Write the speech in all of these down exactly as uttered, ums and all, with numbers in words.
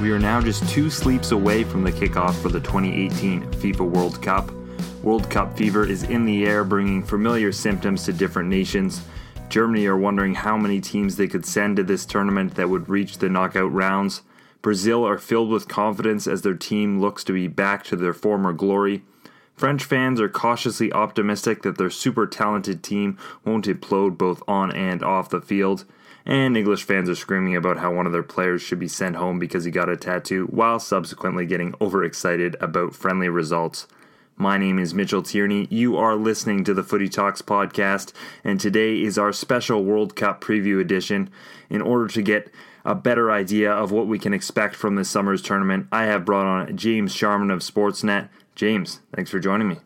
We are now just two sleeps away from the kickoff for the twenty eighteen FIFA World Cup. World Cup fever is in the air, bringing familiar symptoms to different nations. Germany are wondering how many teams they could send to this tournament that would reach the knockout rounds. Brazil are filled with confidence as their team looks to be back to their former glory. French fans are cautiously optimistic that their super talented team won't implode both on and off the field. And English fans are screaming about how one of their players should be sent home because he got a tattoo, while subsequently getting overexcited about friendly results. My name is Mitchell Tierney. You are listening to the Footy Talks Podcast, and today is our special World Cup preview edition. In order to get a better idea of what we can expect from this summer's tournament, I have brought on James Sharman of Sportsnet. James, thanks for joining me.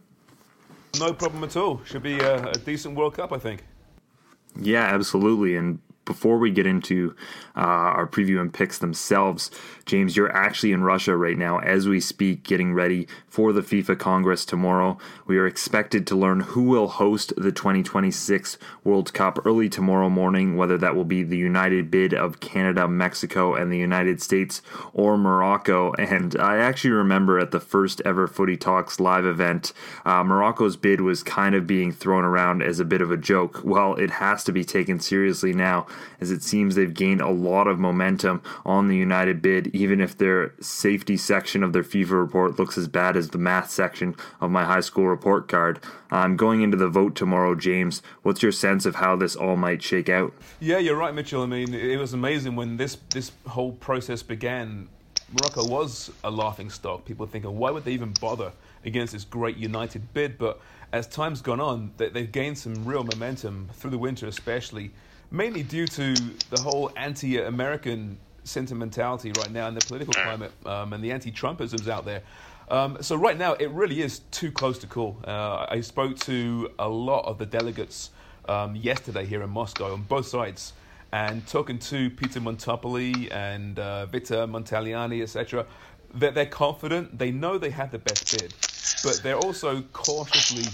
No problem at all. Should be a, a decent World Cup, I think. Yeah, absolutely, and before we get into uh, our preview and picks themselves, James, you're actually in Russia right now as we speak, getting ready for the FIFA Congress tomorrow. We are expected to learn who will host the twenty twenty-six World Cup early tomorrow morning, whether that will be the united bid of Canada, Mexico, and the United States, or Morocco. And I actually remember at the first ever Footy Talks live event, uh, Morocco's bid was kind of being thrown around as a bit of a joke. Well, it has to be taken seriously now, as it seems they've gained a lot of momentum on the United bid, even if their safety section of their FIFA report looks as bad as the math section of my high school report card. Um, going into the vote tomorrow, James, what's your sense of how this all might shake out? Yeah, you're right, Mitchell. I mean, it was amazing when this, this whole process began. Morocco was a laughing stock. People were thinking, why would they even bother against this great United bid? But as time's gone on, they've gained some real momentum through the winter especially, mainly due to the whole anti-American sentimentality right now in the political climate um, and the anti-Trumpisms out there. Um, so right now, it really is too close to call. Uh, I spoke to a lot of the delegates um, yesterday here in Moscow on both sides, and talking to Peter Montopoli and uh, Vita Montaliani, et cetera, that they're confident. They know they have the best bid, but they're also cautiously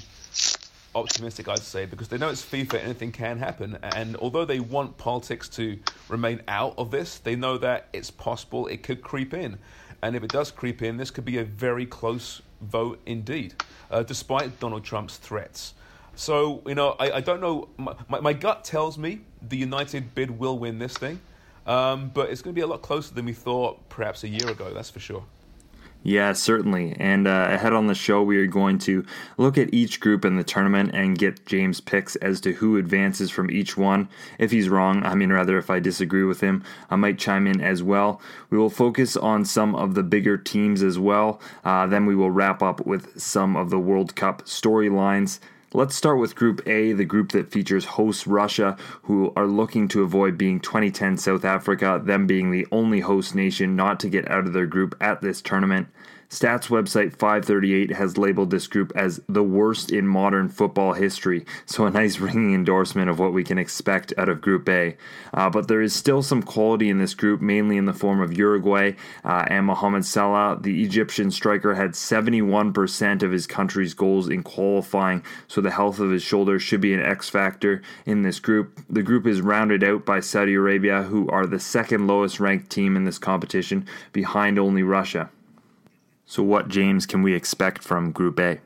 optimistic, I'd say, because they know it's FIFA, anything can happen. And although they want politics to remain out of this, they know that it's possible it could creep in. And if it does creep in, this could be a very close vote indeed, uh, despite Donald Trump's threats. So, you know, I, I don't know. My, my, my gut tells me the United bid will win this thing, um, but it's going to be a lot closer than we thought perhaps a year ago, that's for sure. Yeah, certainly. And uh, ahead on the show, we are going to look at each group in the tournament and get James' picks as to who advances from each one. If he's wrong, I mean, rather, if I disagree with him, I might chime in as well. We will focus on some of the bigger teams as well. Uh, then we will wrap up with some of the World Cup storylines. Let's start with Group A, the group that features hosts Russia, who are looking to avoid being twenty ten South Africa, them being the only host nation not to get out of their group at this tournament. Stats website five thirty-eight has labeled this group as the worst in modern football history, so a nice ringing endorsement of what we can expect out of Group A. Uh, but there is still some quality in this group, mainly in the form of Uruguay uh, and Mohamed Salah. The Egyptian striker had seventy-one percent of his country's goals in qualifying, so the health of his shoulder should be an X factor in this group. The group is rounded out by Saudi Arabia, who are the second lowest ranked team in this competition, behind only Russia. So what, James, can we expect from Group A?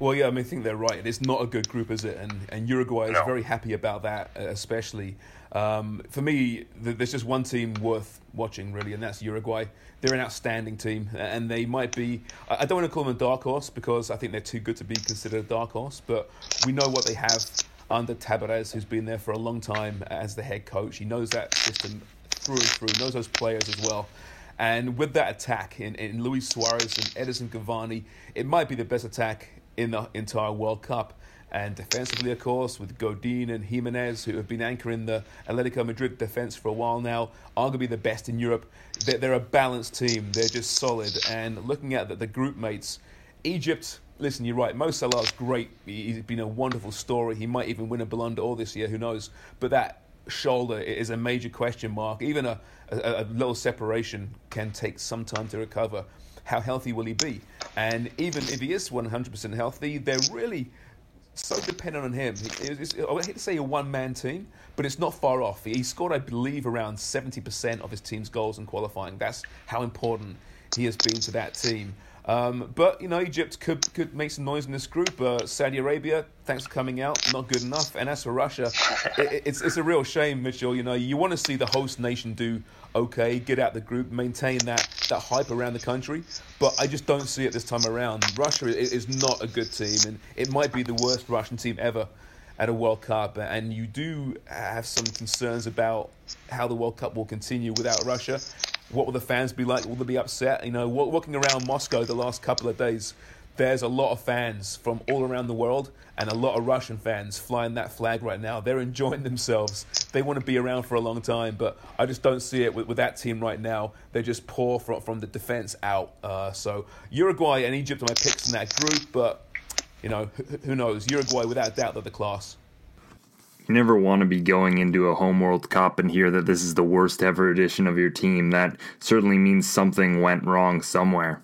Well, yeah, I mean, I think they're right. It's not a good group, is it? And and Uruguay is no. very happy about that, especially. Um, for me, there's just one team worth watching, really, and that's Uruguay. They're an outstanding team, and they might be... I don't want to call them a dark horse, because I think they're too good to be considered a dark horse, but we know what they have under Tabárez, who's been there for a long time as the head coach. He knows that system through and through, knows those players as well. And with that attack in, in Luis Suarez and Edison Cavani, it might be the best attack in the entire World Cup. And defensively, of course, with Godin and Jimenez, who have been anchoring the Atletico Madrid defence for a while now, arguably the best in Europe. They're, they're a balanced team. They're just solid. And looking at the, the group mates, Egypt, listen, you're right. Mo Salah's great. He's been a wonderful story. He might even win a Ballon d'Or this year. Who knows? But that shoulder is a major question mark. Even a, a, a little separation can take some time to recover. How healthy will he be? And even if he is one hundred percent healthy, they're really so dependent on him. It's, I hate to say a one-man team, but it's not far off. He scored, I believe, around seventy percent of his team's goals in qualifying. That's how important he has been to that team. Um, but, you know, Egypt could could make some noise in this group. Uh, Saudi Arabia, thanks for coming out, not good enough. And as for Russia, it, it's it's a real shame, Mitchell. You know, you want to see the host nation do okay, get out the group, maintain that, that hype around the country. But I just don't see it this time around. Russia is not a good team, and it might be the worst Russian team ever at a World Cup. And you do have some concerns about how the World Cup will continue without Russia. What will the fans be like? Will they be upset? You know, walking around Moscow the last couple of days, there's a lot of fans from all around the world and a lot of Russian fans flying that flag right now. They're enjoying themselves. They want to be around for a long time, but I just don't see it with, with that team right now. They're just poor from, from the defence out. Uh, so Uruguay and Egypt are my picks in that group, but, you know, who, who knows? Uruguay, without doubt, they're the class. You never want to be going into a home World Cup and hear that this is the worst ever edition of your team. That certainly means something went wrong somewhere.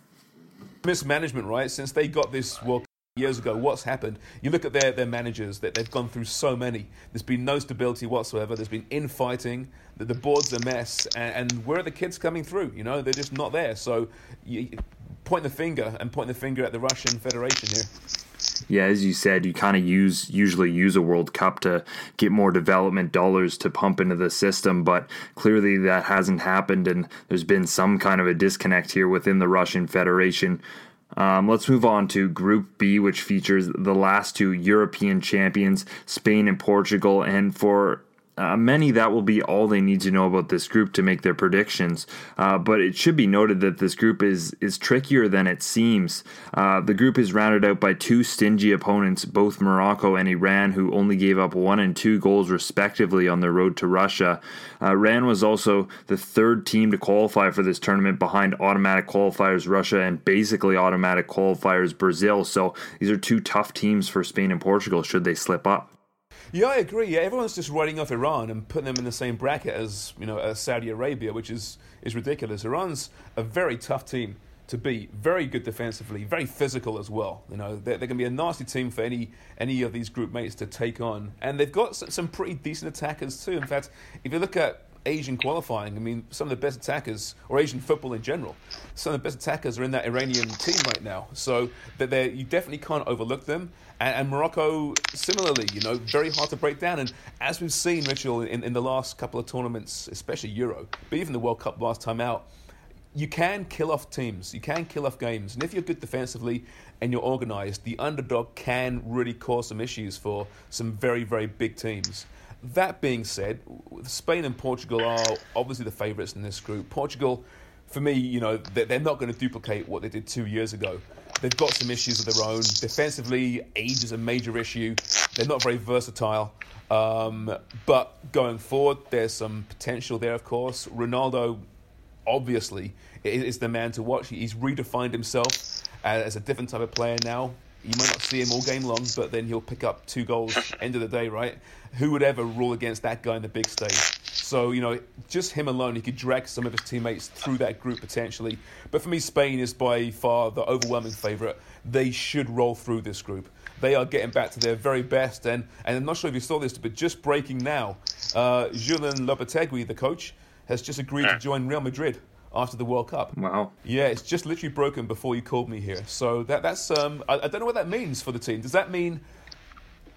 Mismanagement, right? Since they got this World Cup years ago, what's happened? You look at their, their managers, that they've gone through so many. There's been no stability whatsoever. There's been infighting. The, the board's a mess. And, and where are the kids coming through? You know, they're just not there. So you point the finger and point the finger at the Russian Federation here. Yeah, as you said, you kind of use usually use a World Cup to get more development dollars to pump into the system, but clearly that hasn't happened, and there's been some kind of a disconnect here within the Russian Federation. Um, let's move on to Group B, which features the last two European champions, Spain and Portugal, and for Uh, many, that will be all they need to know about this group to make their predictions. Uh, but it should be noted that this group is is trickier than it seems. Uh, the group is rounded out by two stingy opponents, both Morocco and Iran, who only gave up one and two goals respectively on their road to Russia. Uh, Iran was also the third team to qualify for this tournament behind automatic qualifiers Russia and basically automatic qualifiers Brazil. So these are two tough teams for Spain and Portugal should they slip up. Yeah, I agree. Yeah, everyone's just writing off Iran and putting them in the same bracket as, you know, as Saudi Arabia, which is, is ridiculous. Iran's a very tough team to beat, very good defensively, very physical as well. You know, they're, they're going to be a nasty team for any any of these group mates to take on. And they've got some pretty decent attackers too. In fact, if you look at Asian qualifying, I mean, some of the best attackers, or Asian football in general, some of the best attackers are in that Iranian team right now. So that you definitely can't overlook them. And, and Morocco, similarly, you know, very hard to break down. And as we've seen, Mitchell, in, in the last couple of tournaments, especially Euro, but even the World Cup last time out, you can kill off teams, you can kill off games. And if you're good defensively and you're organised, the underdog can really cause some issues for some very, very big teams. That being said, Spain and Portugal are obviously the favourites in this group. Portugal, for me, you know, they're not going to duplicate what they did two years ago. They've got some issues of their own. Defensively, age is a major issue. They're not very versatile. Um, but going forward, there's some potential there, of course. Ronaldo, obviously, is the man to watch. He's redefined himself as a different type of player now. You might not see him all game long, but then he'll pick up two goals end of the day, right? Who would ever rule against that guy in the big stage? So, you know, just him alone, he could drag some of his teammates through that group potentially. But for me, Spain is by far the overwhelming favourite. They should roll through this group. They are getting back to their very best. And, and I'm not sure if you saw this, but just breaking now, uh, Julen Lopetegui, the coach, has just agreed to join Real Madrid after the World Cup. Wow. Yeah, it's just literally broken before you called me here. So that that's... um. I, I don't know what that means for the team. Does that mean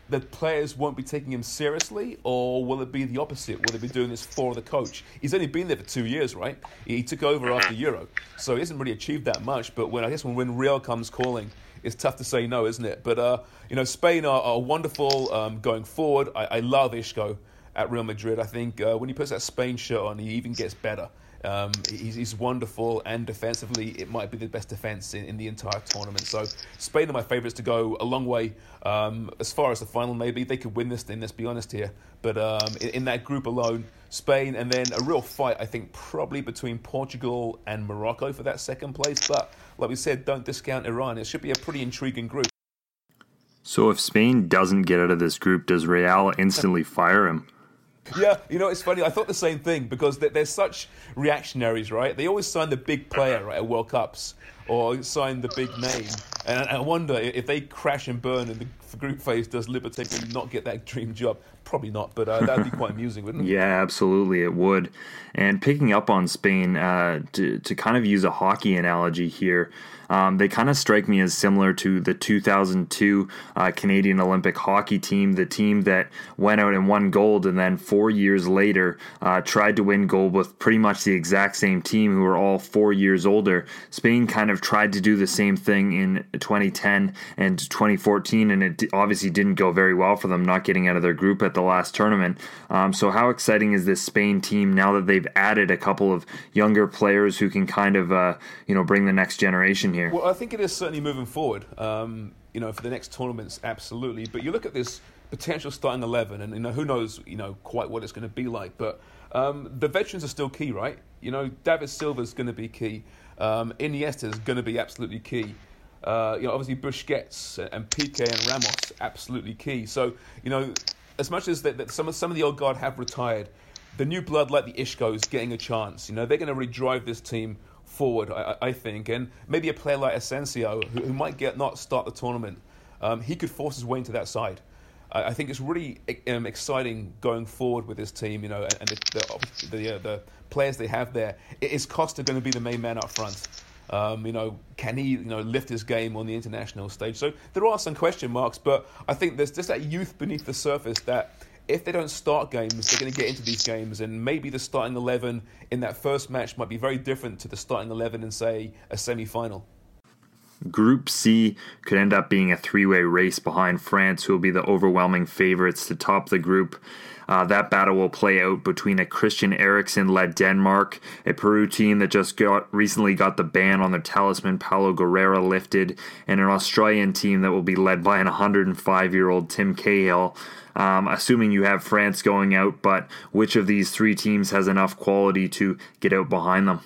that players won't be taking him seriously, or will it be the opposite? Will they be doing this for the coach? He's only been there for two years, right? He took over after Euro, so he hasn't really achieved that much. But when I guess when, when Real comes calling, it's tough to say no, isn't it? But, uh, you know, Spain are, are wonderful um, going forward. I, I love Ishko at Real Madrid. I think uh, when he puts that Spain shirt on, he even gets better. Um, he's, he's wonderful, and defensively it might be the best defence in, in the entire tournament. So Spain are my favourites to go a long way. Um, as far as the final, maybe they could win this thing, let's be honest here, but um, in, in that group alone, Spain, and then a real fight I think probably between Portugal and Morocco for that second place. But like we said, don't discount Iran. It should be a pretty intriguing group. So if Spain doesn't get out of this group, does Real instantly fire him? Yeah, you know, it's funny. I thought the same thing because they're such reactionaries, right? They always sign the big player, right, at World Cups or sign the big name. And I wonder if they crash and burn in the group phase, does Lopetegui not get that dream job? Probably not, but uh, that would be quite amusing, wouldn't it? Yeah, absolutely, it would. And picking up on Spain, uh, to, to kind of use a hockey analogy here, um, they kind of strike me as similar to the two thousand two uh, Canadian Olympic hockey team, the team that went out and won gold and then four years later uh, tried to win gold with pretty much the exact same team who were all four years older. Spain kind of tried to do the same thing in twenty ten and twenty fourteen, and it obviously didn't go very well for them, not getting out of their group at the last tournament. Um, so how exciting is this Spain team now that they've added a couple of younger players who can kind of uh, you know, bring the next generation here? Well, I think it is certainly moving forward, um, you know, for the next tournaments, absolutely. But you look at this potential starting eleven, and you know, who knows, you know, quite what it's going to be like. But um, the veterans are still key, right? You know, David Silva is going to be key. Um, Iniesta is going to be absolutely key. Uh, you know, obviously Busquets and Pique and Ramos, absolutely key. So, you know, as much as that, that some of some of the old guard have retired, the new blood like the Ishko is getting a chance. You know, they're going to really drive this team forward, I, I think. And maybe a player like Asensio, who, who might get not start the tournament, um, he could force his way into that side. I, I think it's really um, exciting going forward with this team. You know, and, and the the, the, uh, the players they have there. Is Costa going to be the main man up front? Um, you know, can he, you know, lift his game on the international stage? So there are some question marks, but I think there's just that youth beneath the surface that if they don't start games, they're going to get into these games, and maybe the starting eleven in that first match might be very different to the starting eleven in, say, a semi-final. Group C could end up being a three-way race behind France, who will be the overwhelming favorites to top the group. Uh, that battle will play out between a Christian Eriksen-led Denmark, a Peru team that just got recently got the ban on their talisman Paulo Guerrero lifted, and an Australian team that will be led by an one hundred five-year-old Tim Cahill. Um, assuming you have France going out, but which of these three teams has enough quality to get out behind them?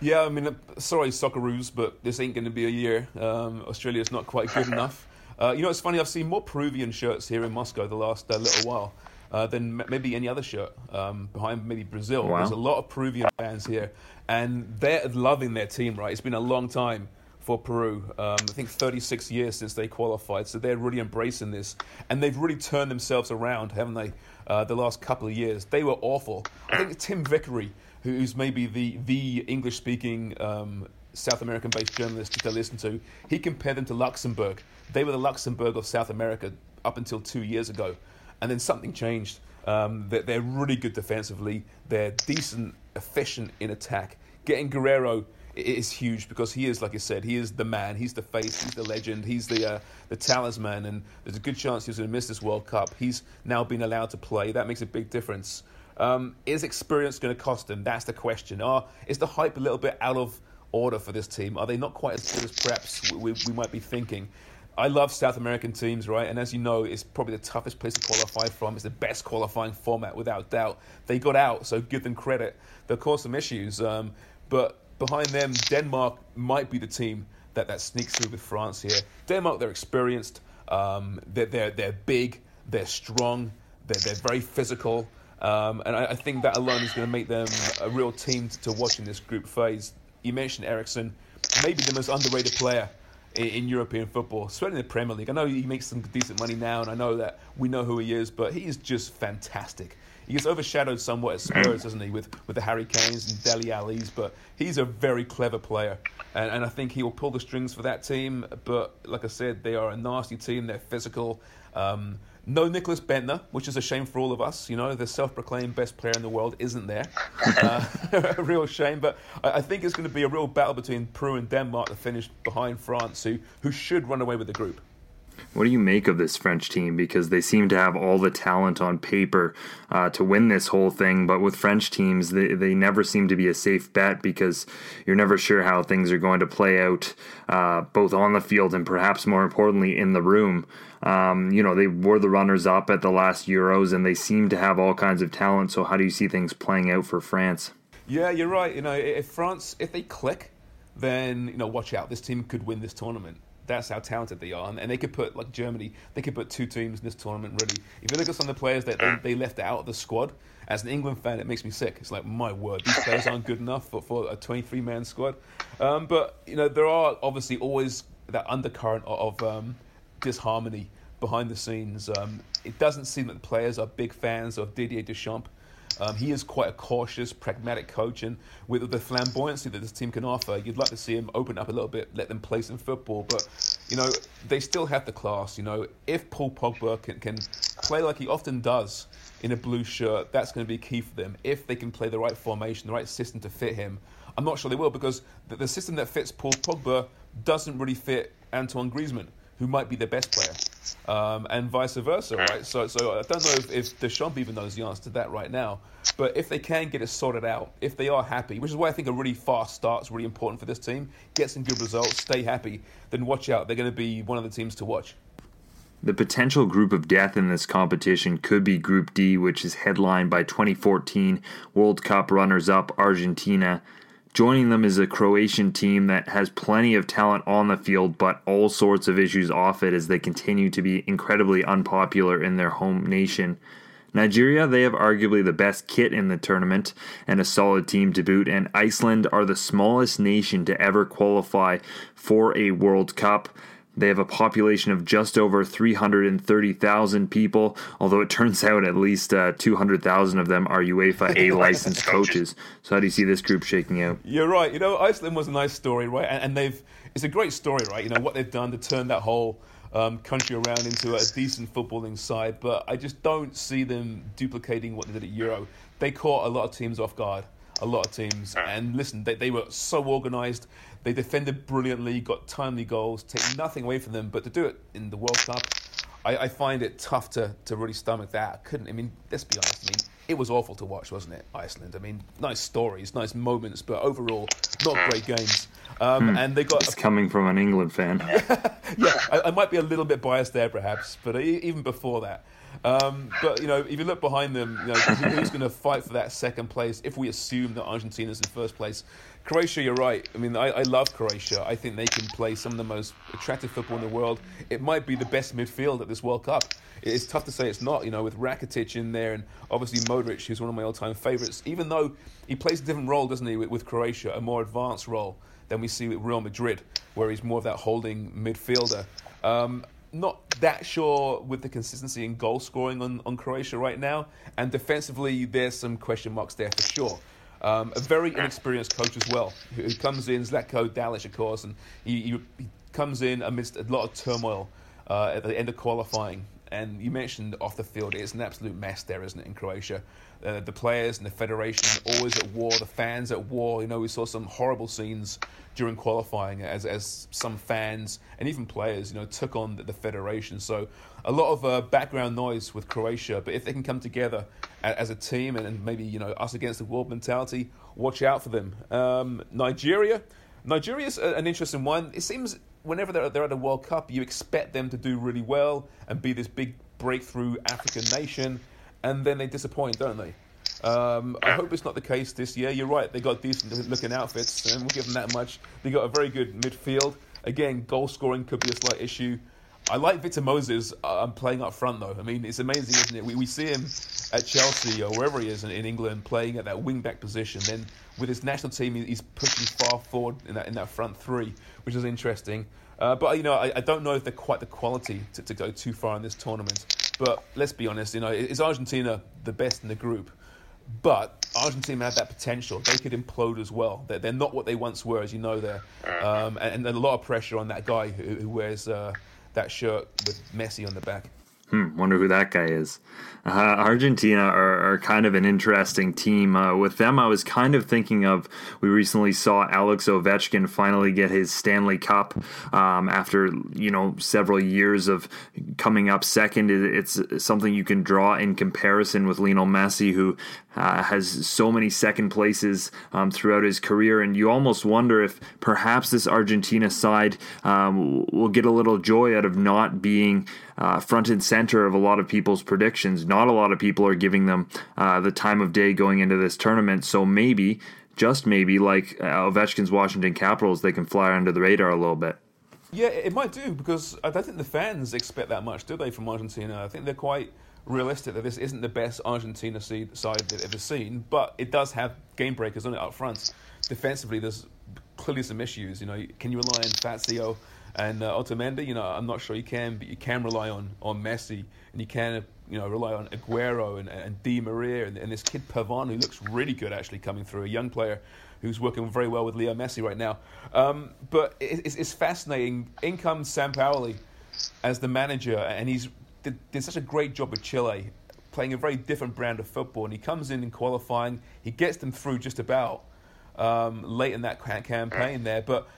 Yeah, I mean, sorry, Socceroos, but this ain't going to be a year. Um, Australia's not quite good enough. Uh, you know, it's funny, I've seen more Peruvian shirts here in Moscow the last uh, little while uh, than m- maybe any other shirt um, behind maybe Brazil. Wow. There's a lot of Peruvian fans here, and they're loving their team, right? It's been a long time for Peru. Um, I think thirty-six years since they qualified, so they're really embracing this. And they've really turned themselves around, haven't they, uh, the last couple of years? They were awful. I think Tim Vickery, who's maybe the, the English-speaking um, South American-based journalist that I listen to, he compared them to Luxembourg. They were the Luxembourg of South America up until two years ago. And then something changed. Um, they're, they're really good defensively. They're decent, efficient in attack. Getting Guerrero is huge because he is, like I said, he is the man. He's the face. He's the legend. He's the uh, the talisman. And there's a good chance he's going to miss this World Cup. He's now been allowed to play. That makes a big difference. Um, is experience going to cost them? That's the question. Are, is the hype a little bit out of order for this team? Are they not quite as good as perhaps we, we might be thinking? I love South American teams, right? And as you know, it's probably the toughest place to qualify from. It's the best qualifying format, without doubt. They got out, so give them credit. They'll cause some issues. Um, but behind them, Denmark might be the team that, that sneaks through with France here. Denmark, they're experienced. Um, they're, they're, they're big. They're strong. They're, they're very physical. Um, and I, I think that alone is going to make them a real team to, to watch in this group phase. You mentioned Eriksen, maybe the most underrated player in, in European football, certainly in the Premier League. I know he makes some decent money now, and I know that we know who he is, but he is just fantastic. He gets overshadowed somewhat at Spurs, doesn't he, with, with the Harry Kanes and Dele Allis, but he's a very clever player. And, and I think he will pull the strings for that team. But like I said, they are a nasty team. They're physical. Um, no Nicholas Bentner, which is a shame for all of us. You know, the self-proclaimed best player in the world isn't there. Uh, a real shame. But I, I think it's going to be a real battle between Peru and Denmark to finish behind France, who who should run away with the group. What do you make of this French team? Because they seem to have all the talent on paper uh, to win this whole thing. But with French teams, they, they never seem to be a safe bet because you're never sure how things are going to play out, uh, both on the field and perhaps more importantly in the room. Um, you know, they were the runners-up at the last Euros, and they seem to have all kinds of talent. So how do you see things playing out for France? Yeah, you're right. You know, if France, if they click, then, you know, watch out. This team could win this tournament. that's how talented they are. And, and they could put, like Germany, they could put two teams in this tournament, really. If you look at some of the players that they, they left out of the squad, as an England fan, it makes me sick. It's like, my word, these players aren't good enough for, for a twenty-three man squad. Um, but, you know, there are obviously always that undercurrent of um, disharmony behind the scenes. Um, it doesn't seem that the players are big fans of Didier Deschamps. Um, he is quite a cautious, pragmatic coach, and with the flamboyancy that this team can offer, you'd like to see him open up a little bit, let them play some football. But, you know, they still have the class. You know, if Paul Pogba can, can play like he often does in a blue shirt, that's going to be key for them. If they can play the right formation, the right system to fit him, I'm not sure they will, because the, the system that fits Paul Pogba doesn't really fit Antoine Griezmann, who might be the best player, um, and vice versa, right? So so I don't know if, if Deschamps even knows the answer to that right now, but if they can get it sorted out, if they are happy, which is why I think a really fast start's really important for this team, get some good results, stay happy, then watch out. They're going to be one of the teams to watch. The potential group of death in this competition could be Group D, which is headlined by twenty fourteen World Cup runners-up Argentina. Joining them is a Croatian team that has plenty of talent on the field, but all sorts of issues off it as they continue to be incredibly unpopular in their home nation. Nigeria, they have arguably the best kit in the tournament and a solid team to boot, and Iceland are the smallest nation to ever qualify for a World Cup. They have a population of just over three hundred thirty thousand people, although it turns out at least uh, two hundred thousand of them are UEFA A licensed coaches. So how do you see this group shaking out? You're right. You know, Iceland was a nice story, right? And, and they've it's a great story, right? You know, what they've done to turn that whole um, country around into a decent footballing side. But I just don't see them duplicating what they did at Euro. They caught a lot of teams off guard. A lot of teams. And listen, they, they were so organised. They defended brilliantly, got timely goals, take nothing away from them. But to do it in the World Cup, I, I find it tough to, to really stomach that. I couldn't, I mean, let's be honest. I mean, it was awful to watch, wasn't it, Iceland? I mean, nice stories, nice moments, but overall, not great games. Um, hmm. And they got. It's a, coming from an England fan. Yeah, I, I might be a little bit biased there, perhaps, but even before that. Um, but, you know, if you look behind them, you know, who's going to fight for that second place if we assume that Argentina's in first place? Croatia, you're right. I mean, I, I love Croatia. I think they can play some of the most attractive football in the world. It might be the best midfield at this World Cup. It's tough to say it's not, you know, with Rakitic in there and obviously Modric, who's one of my all-time favourites, even though he plays a different role, doesn't he, with, with Croatia, a more advanced role than we see with Real Madrid, where he's more of that holding midfielder. Um Not that sure with the consistency in goal scoring on, on Croatia right now. And defensively, there's some question marks there for sure. Um, a very inexperienced coach as well, who comes in, Zlatko Dalic, of course, and he, he comes in amidst a lot of turmoil uh, at the end of qualifying. And you mentioned off the field, it's an absolute mess there, isn't it, in Croatia? Uh, the players and the federation always at war, the fans at war. You know, we saw some horrible scenes during qualifying as as some fans and even players, you know, took on the, the federation. So a lot of uh, background noise with Croatia. But if they can come together as, as a team and, and maybe, you know, us against the world mentality, watch out for them. Um, Nigeria. Nigeria's an interesting one. It seems whenever they're, they're at a World Cup, you expect them to do really well and be this big breakthrough African nation, and then they disappoint, don't they? Um, I hope it's not the case this year. You're right, they got decent-looking outfits, and we'll give them that much. They got a very good midfield. Again, goal-scoring could be a slight issue. I like Victor Moses um, playing up front, though. I mean, it's amazing, isn't it? We we see him at Chelsea or wherever he is in, in England playing at that wing-back position. Then with his national team, he's pushing far forward in that in that front three, which is interesting. Uh, but, you know, I, I don't know if they're quite the quality to, to go too far in this tournament. But let's be honest, you know, is Argentina the best in the group? But Argentina have that potential. They could implode as well. They're, they're not what they once were, as you know there. Um, and, and a lot of pressure on that guy who, who wears... Uh, that shirt with Messi on the back. Hmm, wonder who that guy is. Uh, Argentina are, are kind of an interesting team. Uh, with them, I was kind of thinking of, we recently saw Alex Ovechkin finally get his Stanley Cup um, after, you know, several years of coming up second. It's something you can draw in comparison with Lionel Messi, who uh, has so many second places um, throughout his career. And you almost wonder if perhaps this Argentina side um, will get a little joy out of not being uh, front and center of a lot of people's predictions. Not a lot of people are giving them uh, the time of day going into this tournament, so maybe, just maybe, like uh, Ovechkin's Washington Capitals, they can fly under the radar a little bit. Yeah, it might do, because I don't think the fans expect that much, do they, from Argentina? I think they're quite realistic that this isn't the best Argentina seed side they've ever seen, but it does have game breakers on it up front. Defensively, there's clearly some issues. You know, can you rely on Fazio and uh, Otamendi? You know, I'm not sure you can, but you can rely on, on Messi, and you can, you know, rely on Aguero and, and Di Maria, and, and this kid Pavon, who looks really good actually coming through, a young player who's working very well with Leo Messi right now. Um, but it, it's, it's fascinating. In comes Sampaoli as the manager, and he's did, did such a great job with Chile, playing a very different brand of football, and he comes in in qualifying, he gets them through just about um, late in that campaign there, but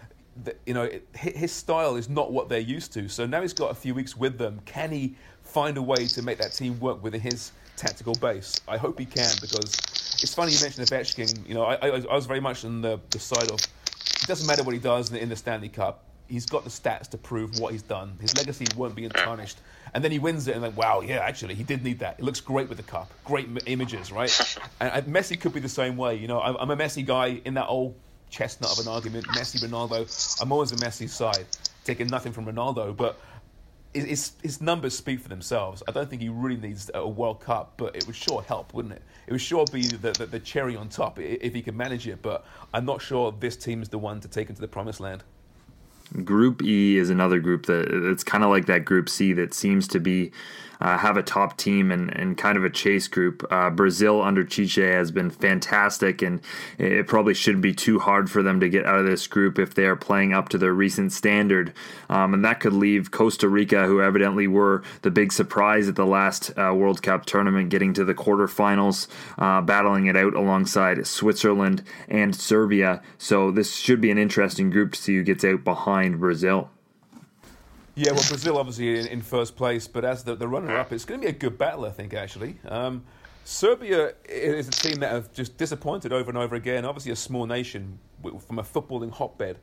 the, you know, it, his style is not what they're used to. So now he's got a few weeks with them. Can he find a way to make that team work within his tactical base? I hope he can, because it's funny you mentioned Ovechkin. You know, I, I, I was very much on the, the side of it doesn't matter what he does in the, in the Stanley Cup. He's got the stats to prove what he's done. His legacy won't be tarnished. And then he wins it, and like, wow, yeah, actually, he did need that. It looks great with the cup. Great m- images, right? And Messi could be the same way. You know, I'm, I'm a Messi guy in that old chestnut of an argument. Messi, Ronaldo. I'm always on Messi's side, taking nothing from Ronaldo. But his, his numbers speak for themselves. I don't think he really needs a World Cup, but it would sure help, wouldn't it? It would sure be the, the, the cherry on top if he could manage it. But I'm not sure this team's the one to take him to the promised land. Group E is another group that it's kind of like that Group C that seems to be uh, have a top team and, and kind of a chase group. Uh, Brazil under Chiche has been fantastic, and it probably shouldn't be too hard for them to get out of this group if they are playing up to their recent standard. Um, and that could leave Costa Rica, who evidently were the big surprise at the last uh, World Cup tournament, getting to the quarterfinals, uh, battling it out alongside Switzerland and Serbia. So this should be an interesting group to see who gets out behind Brazil. Yeah, well, Brazil obviously in, in first place, but as the, the runner-up, it's going to be a good battle, I think, actually. Um, Serbia is a team that have just disappointed over and over again. Obviously a small nation from a footballing hotbed.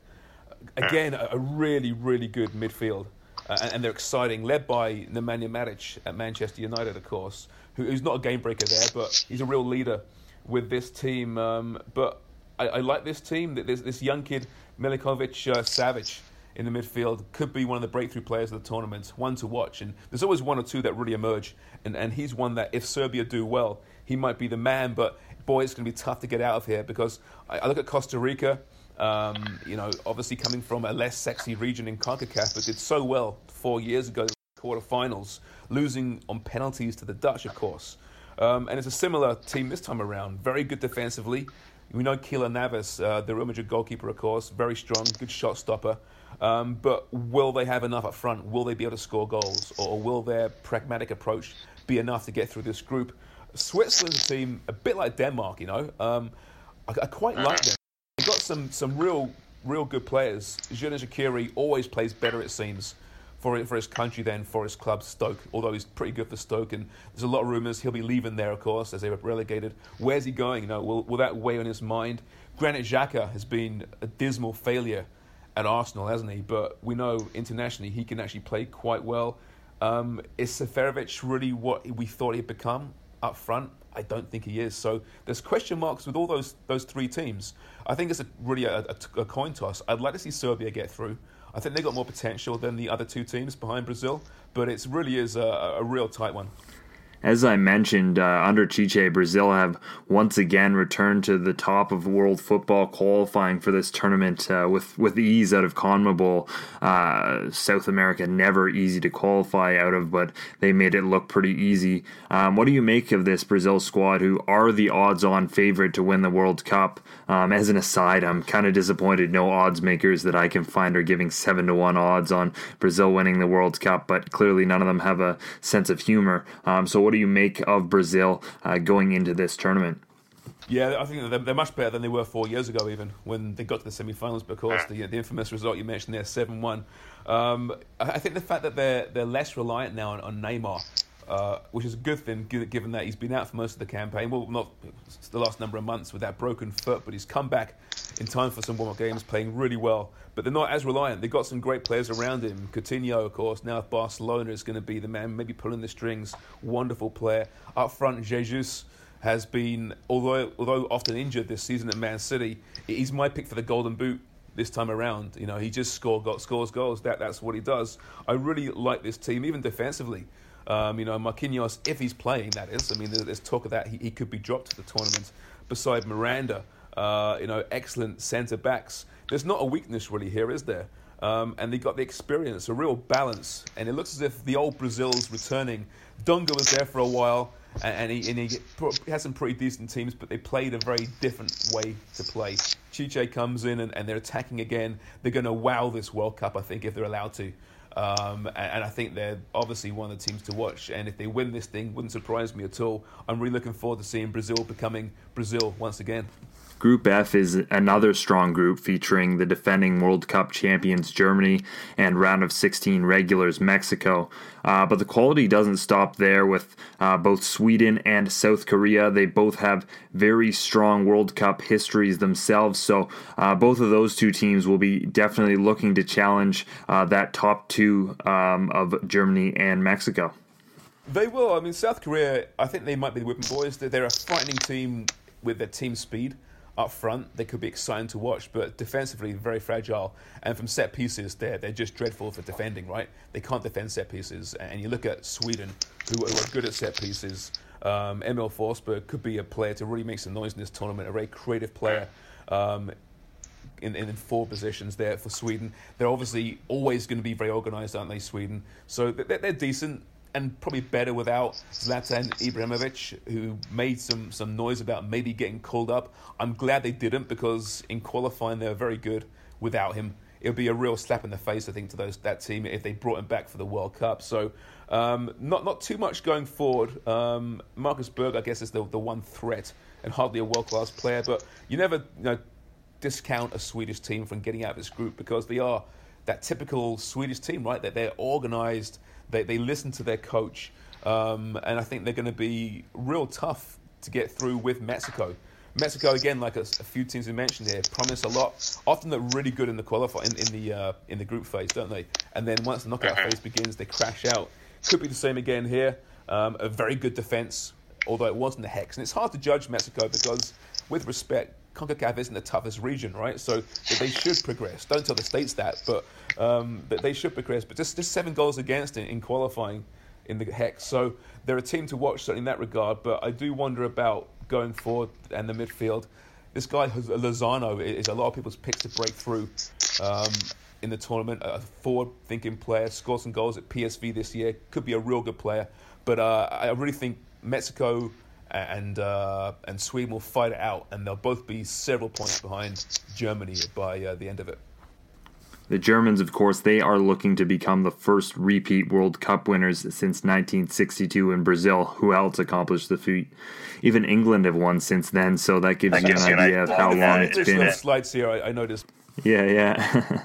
Again, a, a really, really good midfield, uh, and, and they're exciting, led by Nemanja Matic at Manchester United, of course, who, who's not a game-breaker there, but he's a real leader with this team. Um, but I, I like this team, this, this young kid, Milinkovic uh, Savic in the midfield could be one of the breakthrough players of the tournament, one to watch. And there's always one or two that really emerge, and, and he's one that if Serbia do well, he might be the man. But boy, it's going to be tough to get out of here, because I, I look at Costa Rica, um, you know, obviously coming from a less sexy region in CONCACAF, but did so well four years ago in the quarterfinals, losing on penalties to the Dutch, of course. Um, and it's a similar team this time around, very good defensively. We know Keylor Navas, uh, the Real Madrid goalkeeper, of course, very strong, good shot stopper. Um, but will they have enough up front? Will they be able to score goals? Or will their pragmatic approach be enough to get through this group? Switzerland's a team, a bit like Denmark, you know. Um, I, I quite like them. They've got some some real real good players. Jules Shakiri always plays better, it seems, for for his country than for his club, Stoke, although he's pretty good for Stoke, and there's a lot of rumours he'll be leaving there, of course, as they were relegated. Where's he going? You know, will, will that weigh on his mind? Granit Xhaka has been a dismal failure at Arsenal, hasn't he? But we know internationally he can actually play quite well. Um, is Seferovic really what we thought he'd become up front? I don't think he is. So there's question marks with all those those three teams. I think it's a, really a, a, a coin toss. I'd like to see Serbia get through. I think they've got more potential than the other two teams behind Brazil, but it really is a, a real tight one. As I mentioned, uh, under Chiche, Brazil have once again returned to the top of world football, qualifying for this tournament uh, with, with ease out of CONMEBOL. Uh, South America, never easy to qualify out of, but they made it look pretty easy. Um, what do you make of this Brazil squad, who are the odds-on favorite to win the World Cup? Um, as an aside, I'm kind of disappointed no odds makers that I can find are giving seven to one odds on Brazil winning the World Cup, but clearly none of them have a sense of humor. Um, so what What do you make of Brazil uh, going into this tournament? Yeah, I think they're, they're much better than they were four years ago, even when they got to the semi-finals. Because the, the infamous result you mentioned there, seven one. Um, I think the fact that they're they're less reliant now on, on Neymar, uh, which is a good thing, given that he's been out for most of the campaign. Well, not the last number of months with that broken foot, but he's come back in time for some warm-up games, playing really well. But they're not as reliant. They've got some great players around him. Coutinho, of course, now Barcelona is going to be the man, maybe pulling the strings. Wonderful player. Up front, Jesus has been, although although often injured this season at Man City, he's my pick for the Golden Boot this time around. You know, he just score, got, scores goals. That That's what he does. I really like this team, even defensively. Um, you know, Marquinhos, if he's playing, that is. I mean, there's talk of that. He, he could be dropped to the tournament beside Miranda. Uh, you know, excellent centre-backs. There's not a weakness really here, is there? Um, and they got the experience, a real balance. And it looks as if the old Brazil's returning. Dunga was there for a while, and, and, he, and he, he had some pretty decent teams, but they played a very different way to play. Chiche comes in, and, and they're attacking again. They're going to wow this World Cup, I think, if they're allowed to. Um, and, and I think they're obviously one of the teams to watch. And if they win this thing, wouldn't surprise me at all. I'm really looking forward to seeing Brazil becoming Brazil once again. Group F is another strong group featuring the defending World Cup champions Germany and round of sixteen regulars Mexico. Uh, but the quality doesn't stop there with uh, both Sweden and South Korea. They both have very strong World Cup histories themselves. So uh, both of those two teams will be definitely looking to challenge uh, that top two um, of Germany and Mexico. They will. I mean, South Korea, I think they might be the whipping boys. They're a frightening team with their team speed. Up front, they could be exciting to watch, but defensively, very fragile. And from set pieces, they're, they're just dreadful for defending, right? They can't defend set pieces. And you look at Sweden, who are good at set pieces. Um, Emil Forsberg could be a player to really make some noise in this tournament, a very creative player um, in, in four positions there for Sweden. They're obviously always going to be very organised, aren't they, Sweden? So they're, they're decent. And probably better without Zlatan Ibrahimovic, who made some, some noise about maybe getting called up. I'm glad they didn't, because in qualifying they were very good without him. It would be a real slap in the face, I think, to those that team if they brought him back for the World Cup. So um, not not too much going forward. Um, Marcus Berg, I guess, is the, the one threat and hardly a world-class player. But you never you know, discount a Swedish team from getting out of this group, because they are that typical Swedish team, right? That they're organised. They they listen to their coach, um, and I think they're going to be real tough to get through with Mexico. Mexico, again, like a, a few teams we mentioned here, promise a lot. Often they're really good in the qualify in, in the uh, in the group phase, don't they? And then once the knockout phase begins, they crash out. Could be the same again here. Um, a very good defense, although it wasn't the hex, and it's hard to judge Mexico because, with respect, CONCACAF isn't the toughest region, right? So they should progress. Don't tell the States that, but um, but they should progress. But just, just seven goals against in, in qualifying in the hex. So they're a team to watch, certainly in that regard. But I do wonder about going forward and the midfield. This guy, Lozano, is a lot of people's picks to break through um, in the tournament. A forward-thinking player, scored some goals at P S V this year. Could be a real good player. But uh, I really think Mexico and uh, and Sweden will fight it out, and they'll both be several points behind Germany by uh, the end of it. The Germans, of course, they are looking to become the first repeat World Cup winners since nineteen sixty-two in Brazil. Who else accomplished the feat? Even England have won since then, so that gives that you an idea right. of how long yeah, it's, it's been. There's slides here, I, I noticed. Yeah, yeah.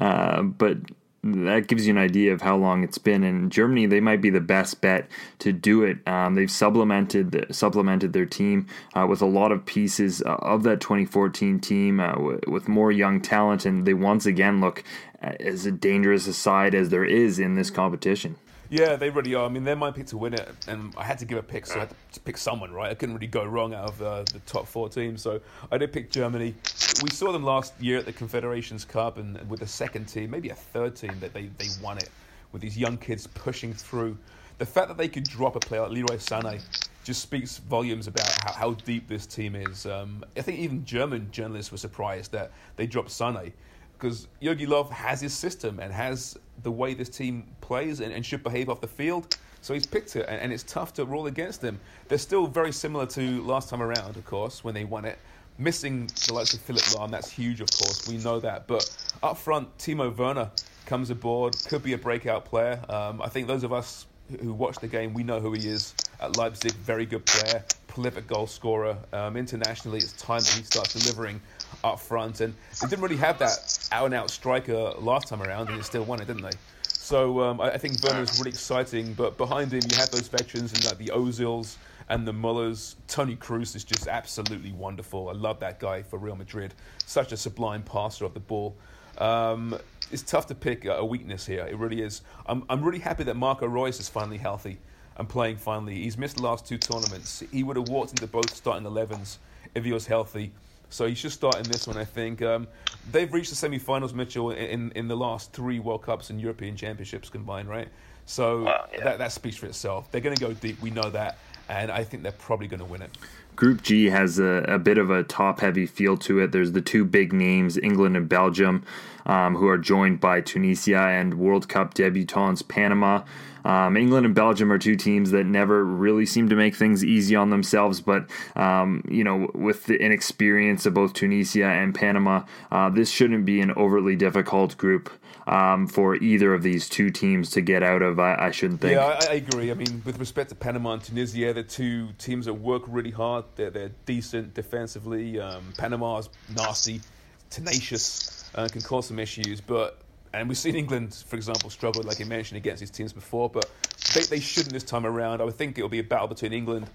uh, but... That gives you an idea of how long it's been. And Germany, they might be the best bet to do it. Um, they've supplemented the, supplemented their team uh, with a lot of pieces uh, of that twenty fourteen team uh, w- with more young talent, and they once again look as dangerous a side as there is in this competition. Yeah, they really are. I mean, they're my pick to win it, and I had to give a pick, so I had to pick someone, right? I couldn't really go wrong out of uh, the top four teams, so I did pick Germany. We saw them last year at the Confederations Cup, and with a second team, maybe a third team, that they, they won it with these young kids pushing through. The fact that they could drop a player like Leroy Sané just speaks volumes about how, how deep this team is. Um, I think even German journalists were surprised that they dropped Sané, because Jogi Löw has his system and has the way this team plays and, and should behave off the field. So he's picked it, and, and it's tough to roll against them. They're still very similar to last time around, of course, when they won it. Missing the likes of Philipp Lahm, that's huge, of course. We know that. But up front, Timo Werner comes aboard, could be a breakout player. Um, I think those of us who watch the game, we know who he is. At Leipzig, very good player, prolific goal scorer. Um, internationally, it's time that he starts delivering up front, and they didn't really have that out-and-out striker last time around, and they still won it, didn't they? So um, I, I think Werner is really exciting, but behind him you have those veterans and like the Ozils and the Mullers. Toni Kroos is just absolutely wonderful. I love that guy for Real Madrid. Such a sublime passer of the ball. Um, it's tough to pick a weakness here. It really is. I'm I'm really happy that Marco Reus is finally healthy and playing finally. He's missed the last two tournaments. He would have walked into both starting elevens if he was healthy. So he should start in this one, I think. Um, they've reached the semi-finals, Mitchell, in, in the last three World Cups and European Championships combined, right? So well, yeah. that, that speaks for itself. They're going to go deep. We know that. And I think they're probably going to win it. Group G has a, a bit of a top-heavy feel to it. There's the two big names, England and Belgium, um, who are joined by Tunisia and World Cup debutants Panama. Um, England and Belgium are two teams that never really seem to make things easy on themselves, but um, you know, with the inexperience of both Tunisia and Panama, uh, this shouldn't be an overtly difficult group um, for either of these two teams to get out of, I, I shouldn't think. Yeah, I, I agree. I mean, with respect to Panama and Tunisia, they're two teams that work really hard. They're, they're decent defensively. Um, Panama's nasty, tenacious, uh, can cause some issues, but and we've seen England, for example, struggle, like you mentioned, against these teams before, but they, they shouldn't this time around. I would think it'll be a battle between England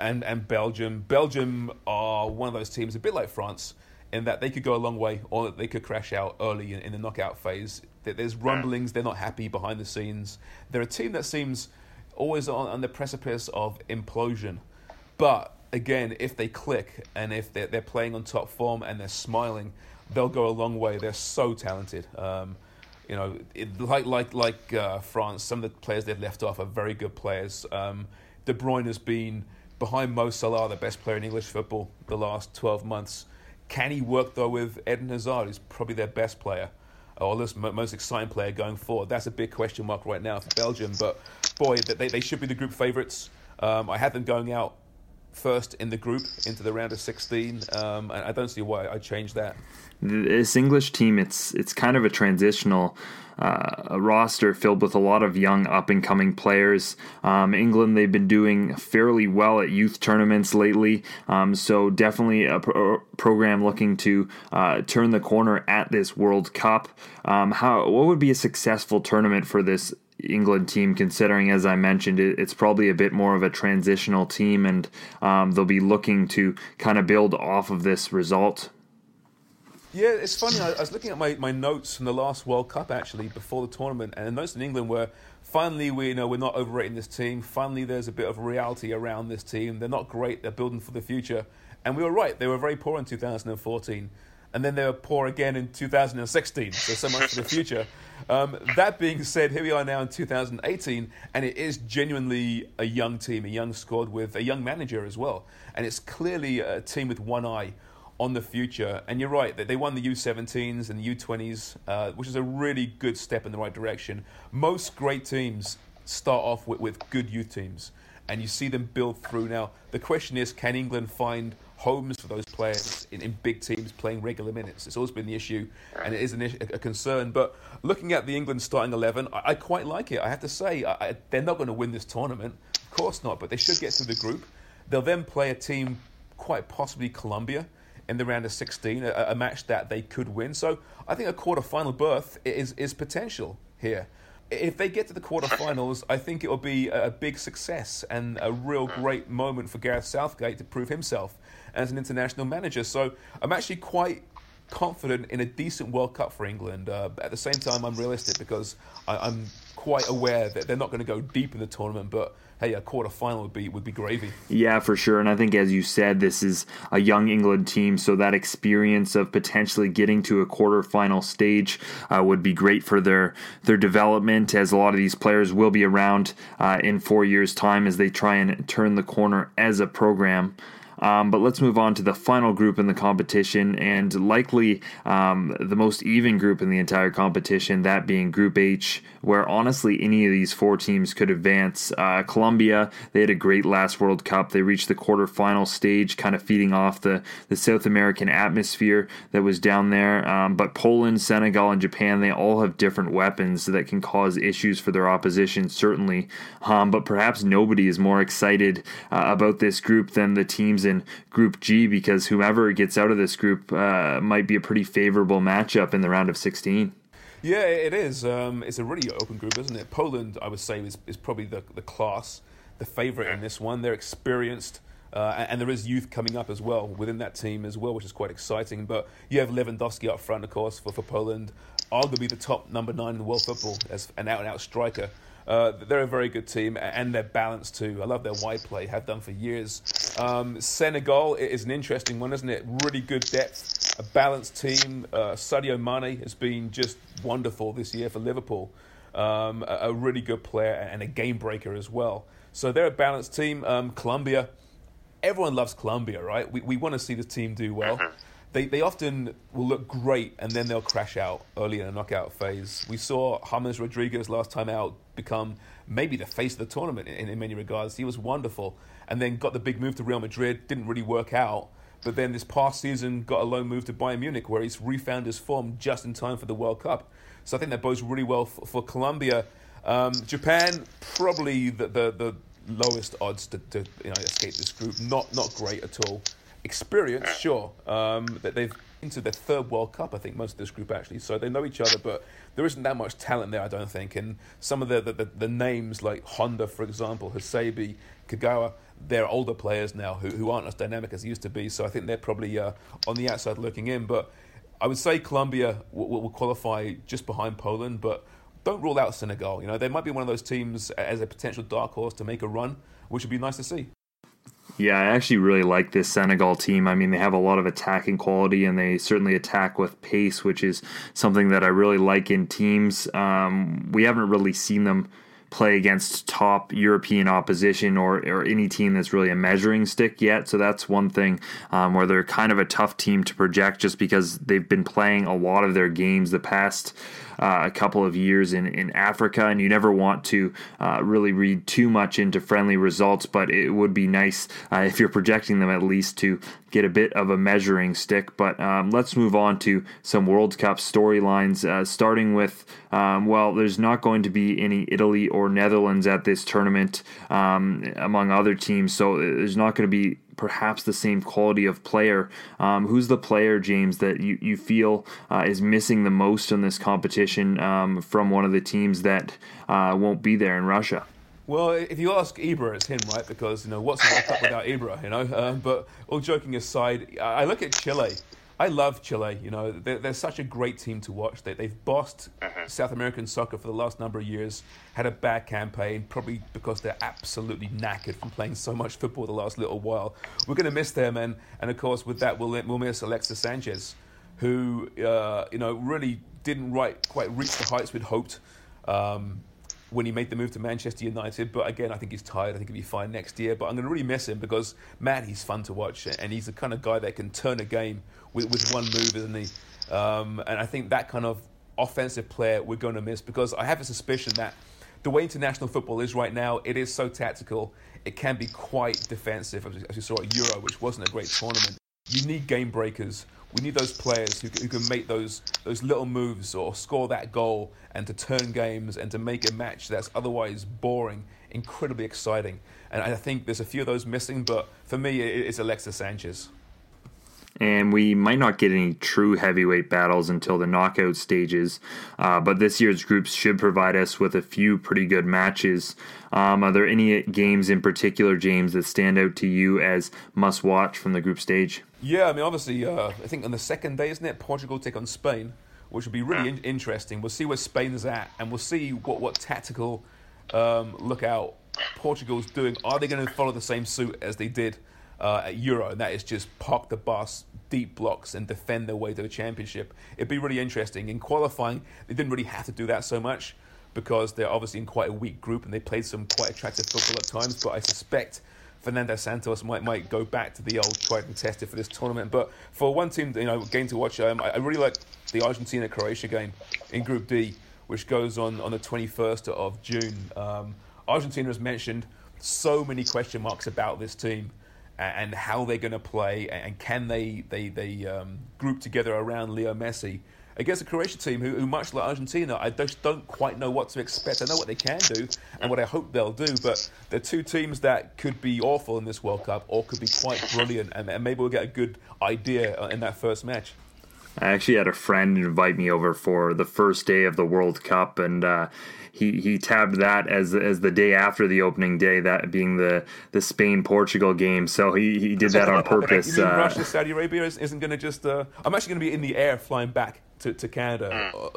and, and Belgium. Belgium are one of those teams, a bit like France, in that they could go a long way or that they could crash out early in, in the knockout phase. There's rumblings, they're not happy behind the scenes. They're a team that seems always on, on the precipice of implosion. But, again, if they click and if they're, they're playing on top form and they're smiling, they'll go a long way. They're so talented. Um, You know, it, like like like uh, France, some of the players they've left off are very good players. Um, De Bruyne has been behind Mo Salah, the best player in English football, the last twelve months. Can he work, though, with Eden Hazard, who's probably their best player, or this most exciting player going forward? That's a big question mark right now for Belgium. But, boy, they, they should be the group favourites. Um, I had them going out first in the group into the round of sixteen, um, and I don't see why I changed that. This English team, it's it's kind of a transitional uh, a roster filled with a lot of young up-and-coming players. Um, England, they've been doing fairly well at youth tournaments lately, um, so definitely a pro- program looking to uh, turn the corner at this World Cup. Um, how what would be a successful tournament for this England team, considering, as I mentioned, it, it's probably a bit more of a transitional team, and um, they'll be looking to kind of build off of this result? Yeah, it's funny. I, I was looking at my, my notes from the last World Cup, actually, before the tournament, and the notes in England were, finally, we, you know, we're not overrating this team. Finally, there's a bit of reality around this team. They're not great. They're building for the future. And we were right. They were very poor in two thousand fourteen. And then they were poor again in two thousand sixteen. So, so much for the future. Um, that being said, here we are now in two thousand eighteen, and it is genuinely a young team, a young squad with a young manager as well. And it's clearly a team with one eye on the future. And you're right, that they won the U seventeens and the U twenties, uh, which is a really good step in the right direction. Most great teams start off with, with good youth teams, and you see them build through. Now, the question is, can England find homes for those players in, in big teams playing regular minutes? It's always been the issue, and it is an, a concern. But looking at the England starting eleven, I, I quite like it. I have to say, I, I, they're not going to win this tournament. Of course not, but they should get through the group. They'll then play a team, quite possibly Colombia, in the round of sixteen, a, a match that they could win. So I think a quarterfinal berth is, is potential here. If they get to the quarterfinals, I think it will be a big success and a real great moment for Gareth Southgate to prove himself as an international manager. So I'm actually quite confident in a decent World Cup for England. Uh, but at the same time, I'm realistic because I, I'm quite aware that they're not going to go deep in the tournament, but hey, a quarterfinal would be would be gravy. Yeah, for sure. And I think, as you said, this is a young England team, so that experience of potentially getting to a quarterfinal stage uh, would be great for their their development, as a lot of these players will be around uh, in four years' time as they try and turn the corner as a program. Um, but let's move on to the final group in the competition, and likely um, the most even group in the entire competition, that being Group H, where honestly any of these four teams could advance. Uh, Colombia, they had a great last World Cup. They reached the quarterfinal stage, kind of feeding off the, the South American atmosphere that was down there. Um, but Poland, Senegal, and Japan, they all have different weapons that can cause issues for their opposition, certainly. Um, but perhaps nobody is more excited uh, about this group than the teams in in Group G, because whomever gets out of this group uh, might be a pretty favorable matchup in the round of sixteen. Yeah, it is. Um, it's a really open group, isn't it? Poland, I would say, is, is probably the, the class, the favourite in this one. They're experienced, uh, and there is youth coming up as well within that team as well, which is quite exciting. But you have Lewandowski up front, of course, for, for Poland, arguably the top number nine in world football as an out-and-out striker. Uh, they're a very good team, and they're balanced too. I love their wide play, have done for years. Um, Senegal is an interesting one, isn't it? Really good depth, a balanced team. Uh, Sadio Mane has been just wonderful this year for Liverpool. Um, a, a really good player and a game breaker as well. So they're a balanced team. Um, Colombia, everyone loves Colombia, right? We we want to see the team do well. They they often will look great and then they'll crash out early in the knockout phase. We saw James Rodriguez last time out become maybe the face of the tournament in, in many regards. He was wonderful and then got the big move to Real Madrid, didn't really work out. But then this past season got a loan move to Bayern Munich where he's refound his form just in time for the World Cup. So I think that bodes really well for, for Colombia. Um, Japan, probably the, the, the lowest odds to, to you know, escape this group. Not not great at all. Experience, sure. Um, that they've into their third World Cup, I think, most of this group actually. So they know each other, but there isn't that much talent there, I don't think. And some of the the, the, the names like Honda, for example, Hasebe, Kagawa, they're older players now who, who aren't as dynamic as they used to be. So I think they're probably uh, on the outside looking in. But I would say Colombia will, will qualify just behind Poland, but don't rule out Senegal. You know, they might be one of those teams as a potential dark horse to make a run, which would be nice to see. Yeah, I actually really like this Senegal team. I mean, they have a lot of attacking quality, and they certainly attack with pace, which is something that I really like in teams. Um, we haven't really seen them play against top European opposition or, or any team that's really a measuring stick yet. So that's one thing um, where they're kind of a tough team to project just because they've been playing a lot of their games the past uh, a couple of years in, in Africa, and you never want to uh, really read too much into friendly results, but it would be nice uh, if you're projecting them at least to get a bit of a measuring stick. But um, let's move on to some World Cup storylines, uh, starting with, um, well, there's not going to be any Italy or Netherlands at this tournament, um, among other teams, so there's not going to be perhaps the same quality of player. Um, who's the player, James, that you, you feel uh, is missing the most in this competition um, from one of the teams that uh, won't be there in Russia? Well, if you ask Ibra, it's him, right? Because, you know, what's the World Cup without Ibra, you know? Um, but all joking aside, I look at Chile. I love Chile, you know. They're, they're such a great team to watch. They, they've bossed South American soccer for the last number of years, had a bad campaign, probably because they're absolutely knackered from playing so much football the last little while. We're going to miss them, and, and of course, with that, we'll, we'll miss Alexis Sanchez, who, uh, you know, really didn't right, quite reach the heights we'd hoped um, when he made the move to Manchester United. But again, I think he's tired. I think he'll be fine next year. But I'm going to really miss him because, man, he's fun to watch, and he's the kind of guy that can turn a game With, with one move, isn't he? Um, and I think that kind of offensive player we're going to miss because I have a suspicion that the way international football is right now, it is so tactical, it can be quite defensive, as you saw at Euro, which wasn't a great tournament. You need game breakers. We need those players who, who can make those those little moves or score that goal and to turn games and to make a match that's otherwise boring incredibly exciting. And I think there's a few of those missing, but for me, it's Alexis Sanchez. And we might not get any true heavyweight battles until the knockout stages, uh, but this year's groups should provide us with a few pretty good matches. Um, are there any games in particular, James, that stand out to you as must-watch from the group stage? Yeah, I mean, obviously, uh, I think on the second day, isn't it, Portugal take on Spain, which will be really in- interesting. We'll see where Spain's at, and we'll see what, what tactical um, lookout Portugal's doing. Are they going to follow the same suit as they did Uh, at Euro, and that is just park the bus, deep blocks, and defend their way to the championship? It'd be really interesting. In qualifying, they didn't really have to do that so much because they're obviously in quite a weak group and they played some quite attractive football at times, but I suspect Fernando Santos might might go back to the old tried and tested for this tournament. But for one team, you know, game to watch, um, I, I really like the Argentina-Croatia game in Group D, which goes on, on the twenty-first of June. Um, Argentina has mentioned so many question marks about this team and how they're going to play, and can they they, they um, group together around Leo Messi against a Croatia team who, who, much like Argentina, I just don't quite know what to expect. I know what they can do and what I hope they'll do, but they're two teams that could be awful in this World Cup or could be quite brilliant, and, and maybe we'll get a good idea in that first match. I actually had a friend invite me over for the first day of the World Cup, and uh, he he tabbed that as as the day after the opening day, that being the, the Spain-Portugal game. So he, he did that on purpose. You mean uh, Russia, Saudi Arabia isn't going to just... Uh, I'm actually going to be in the air flying back to, to Canada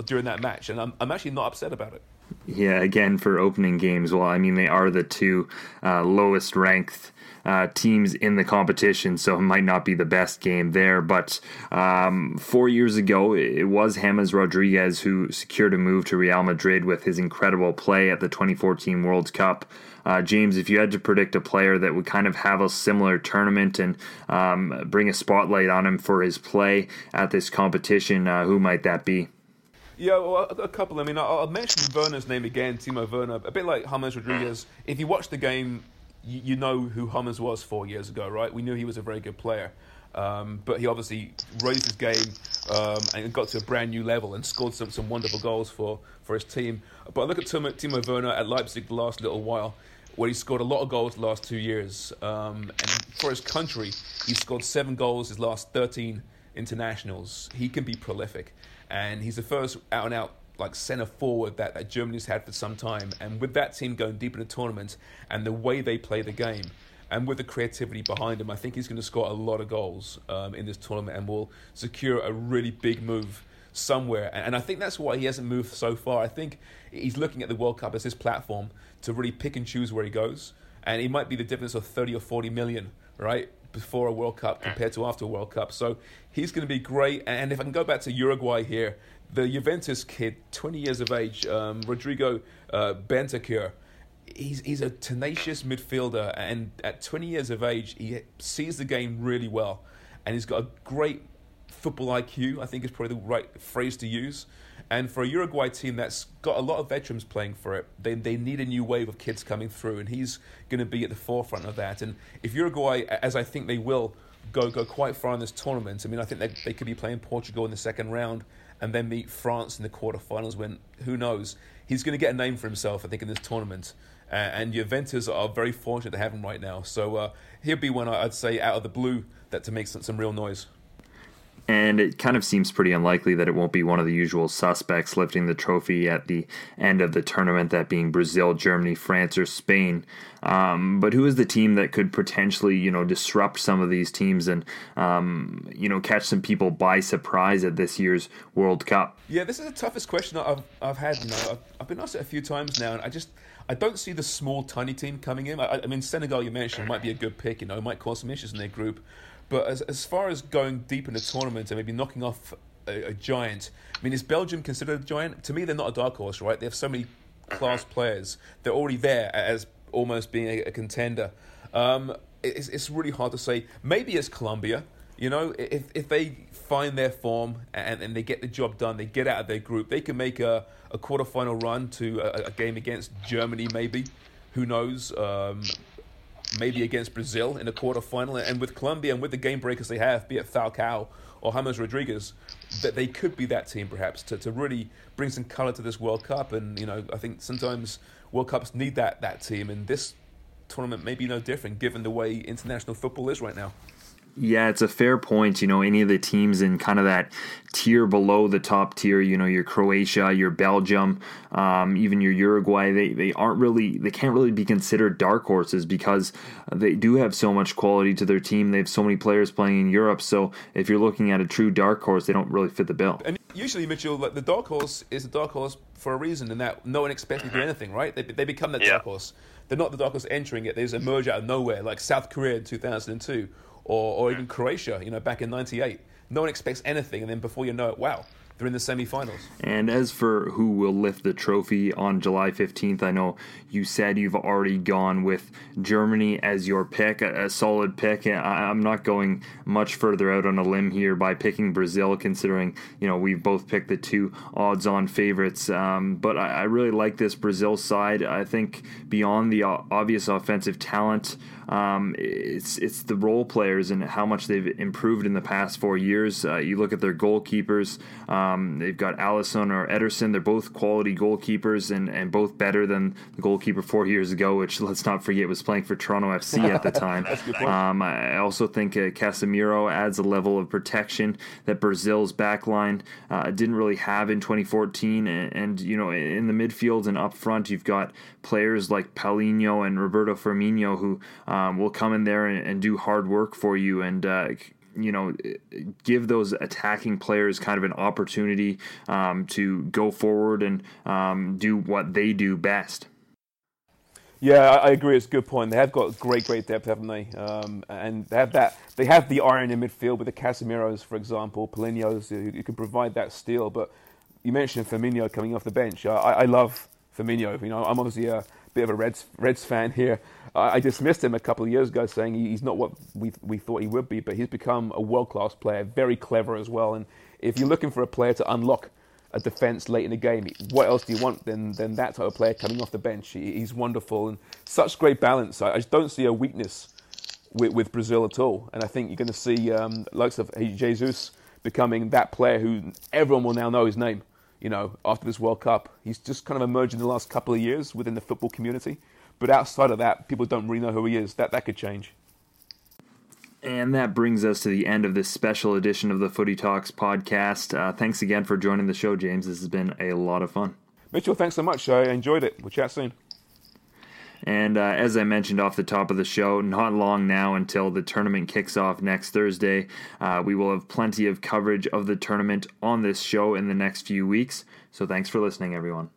during that match, and I'm I'm actually not upset about it. Yeah, again, for opening games, well, I mean, they are the two uh, lowest ranked Uh, teams in the competition, so it might not be the best game there, but um, four years ago it was James Rodriguez who secured a move to Real Madrid with his incredible play at the twenty fourteen World Cup. Uh, James, if you had to predict a player that would kind of have a similar tournament and um, bring a spotlight on him for his play at this competition, uh, who might that be? Yeah, well, a couple. I mean, I'll mention Werner's name again, Timo Werner, a bit like James Rodriguez. If you watch the game, you know who James was four years ago, right? We knew he was a very good player. Um, but he obviously raised his game um, and got to a brand new level and scored some, some wonderful goals for, for his team. But I look at Timo, Timo Werner at Leipzig the last little while, where he scored a lot of goals the last two years. Um, and for his country, he scored seven goals his last thirteen internationals. He can be prolific. And he's the first out-and-out like centre forward that, that Germany's had for some time, and with that team going deep in the tournament and the way they play the game and with the creativity behind him, I think he's going to score a lot of goals um, in this tournament and will secure a really big move somewhere, and, and I think that's why he hasn't moved so far. I think he's looking at the World Cup as his platform to really pick and choose where he goes, and it might be the difference of thirty or forty million, right, before a World Cup compared to after a World Cup. So he's going to be great. And if I can go back to Uruguay here, the Juventus kid, twenty years of age, um, Rodrigo uh, Bentancur, he's he's a tenacious midfielder, and at twenty years of age, he sees the game really well, and he's got a great football I Q, I think is probably the right phrase to use. And for a Uruguay team that's got a lot of veterans playing for it, they they need a new wave of kids coming through, and he's going to be at the forefront of that. And if Uruguay, as I think they will, go go quite far in this tournament, I mean, I think they, they could be playing Portugal in the second round, and then meet France in the quarterfinals when, who knows, he's going to get a name for himself, I think, in this tournament. Uh, and Juventus are very fortunate to have him right now. So uh, he'll be one, I'd say, out of the blue, that to make some, some real noise. And it kind of seems pretty unlikely that it won't be one of the usual suspects lifting the trophy at the end of the tournament, that being Brazil, Germany, France, or Spain. Um, but who is the team that could potentially, you know, disrupt some of these teams and, um, you know, catch some people by surprise at this year's World Cup? Yeah, this is the toughest question I've I've had. You know, I've, I've been asked it a few times now, and I just I don't see the small, tiny team coming in. I, I mean, Senegal, you mentioned, might be a good pick. You know, might cause some issues in their group. But as as far as going deep in the tournament and maybe knocking off a, a giant, I mean, is Belgium considered a giant? To me, they're not a dark horse, right? They have so many class players. They're already there as almost being a, a contender. Um, it's it's really hard to say. Maybe it's Colombia. You know, if if they find their form and, and they get the job done, they get out of their group, they can make a, a quarterfinal run to a, a game against Germany, maybe. Who knows? Um maybe against Brazil in the quarterfinal, and with Colombia and with the game breakers they have, be it Falcao or James Rodriguez, that they could be that team perhaps to, to really bring some colour to this World Cup. And, you know, I think sometimes World Cups need that, that team, and this tournament may be no different given the way international football is right now. Yeah, it's a fair point. You know, any of the teams in kind of that tier below the top tier, you know, your Croatia, your Belgium, um, even your Uruguay, they, they aren't really, they can't really be considered dark horses because they do have so much quality to their team. They have so many players playing in Europe. So if you're looking at a true dark horse, they don't really fit the bill. And usually, Mitchell, like, the dark horse is a dark horse for a reason, and that no one expects to do anything, right? They they become that yeah. dark horse. They're not the dark horse entering it. They just emerge out of nowhere, like South Korea in two thousand two. Or, or even Croatia, you know, back in ninety-eight. No one expects anything, and then before you know it, wow, they're in the semi-finals. And as for who will lift the trophy on July fifteenth, I know you said you've already gone with Germany as your pick, a, a solid pick. I, I'm not going much further out on a limb here by picking Brazil, considering, you know, we've both picked the two odds-on favorites. Um, but I, I really like this Brazil side. I think beyond the o- obvious offensive talent, um, it's it's the role players and how much they've improved in the past four years. Uh, you look at their goalkeepers. Um, Um, they've got Alisson or Ederson. They're both quality goalkeepers and, and both better than the goalkeeper four years ago, which, let's not forget, was playing for Toronto F C at the time. um, I also think uh, Casemiro adds a level of protection that Brazil's backline uh, didn't really have in twenty fourteen. And, and, you know, in the midfield and up front, you've got players like Paulinho and Roberto Firmino who um, will come in there and, and do hard work for you. And, uh, you know, give those attacking players kind of an opportunity um, to go forward and um, do what they do best. Yeah, I agree. It's a good point. They have got great, great depth, haven't they? Um, and they have that. They have the iron in midfield with the Casemiro's, for example, Poliños, who, who can provide that steel. But you mentioned Firmino coming off the bench. I, I love Firmino. You know, I'm obviously a bit of a Reds Reds fan here. I dismissed him a couple of years ago, saying he's not what we we thought he would be, but he's become a world-class player, very clever as well. And if you're looking for a player to unlock a defence late in the game, what else do you want than than that type of player coming off the bench? He, he's wonderful and such great balance. I, I just don't see a weakness with, with Brazil at all. And I think you're going to see um, likes of Jesus becoming that player who everyone will now know his name. You know, after this World Cup, he's just kind of emerged in the last couple of years within the football community. But outside of that, people don't really know who he is. That that could change. And that brings us to the end of this special edition of the Footy Talks podcast. Uh, thanks again for joining the show, James. This has been a lot of fun. Mitchell, thanks so much. I enjoyed it. We'll chat soon. And uh, as I mentioned off the top of the show, not long now until the tournament kicks off next Thursday. Uh, we will have plenty of coverage of the tournament on this show in the next few weeks. So thanks for listening, everyone.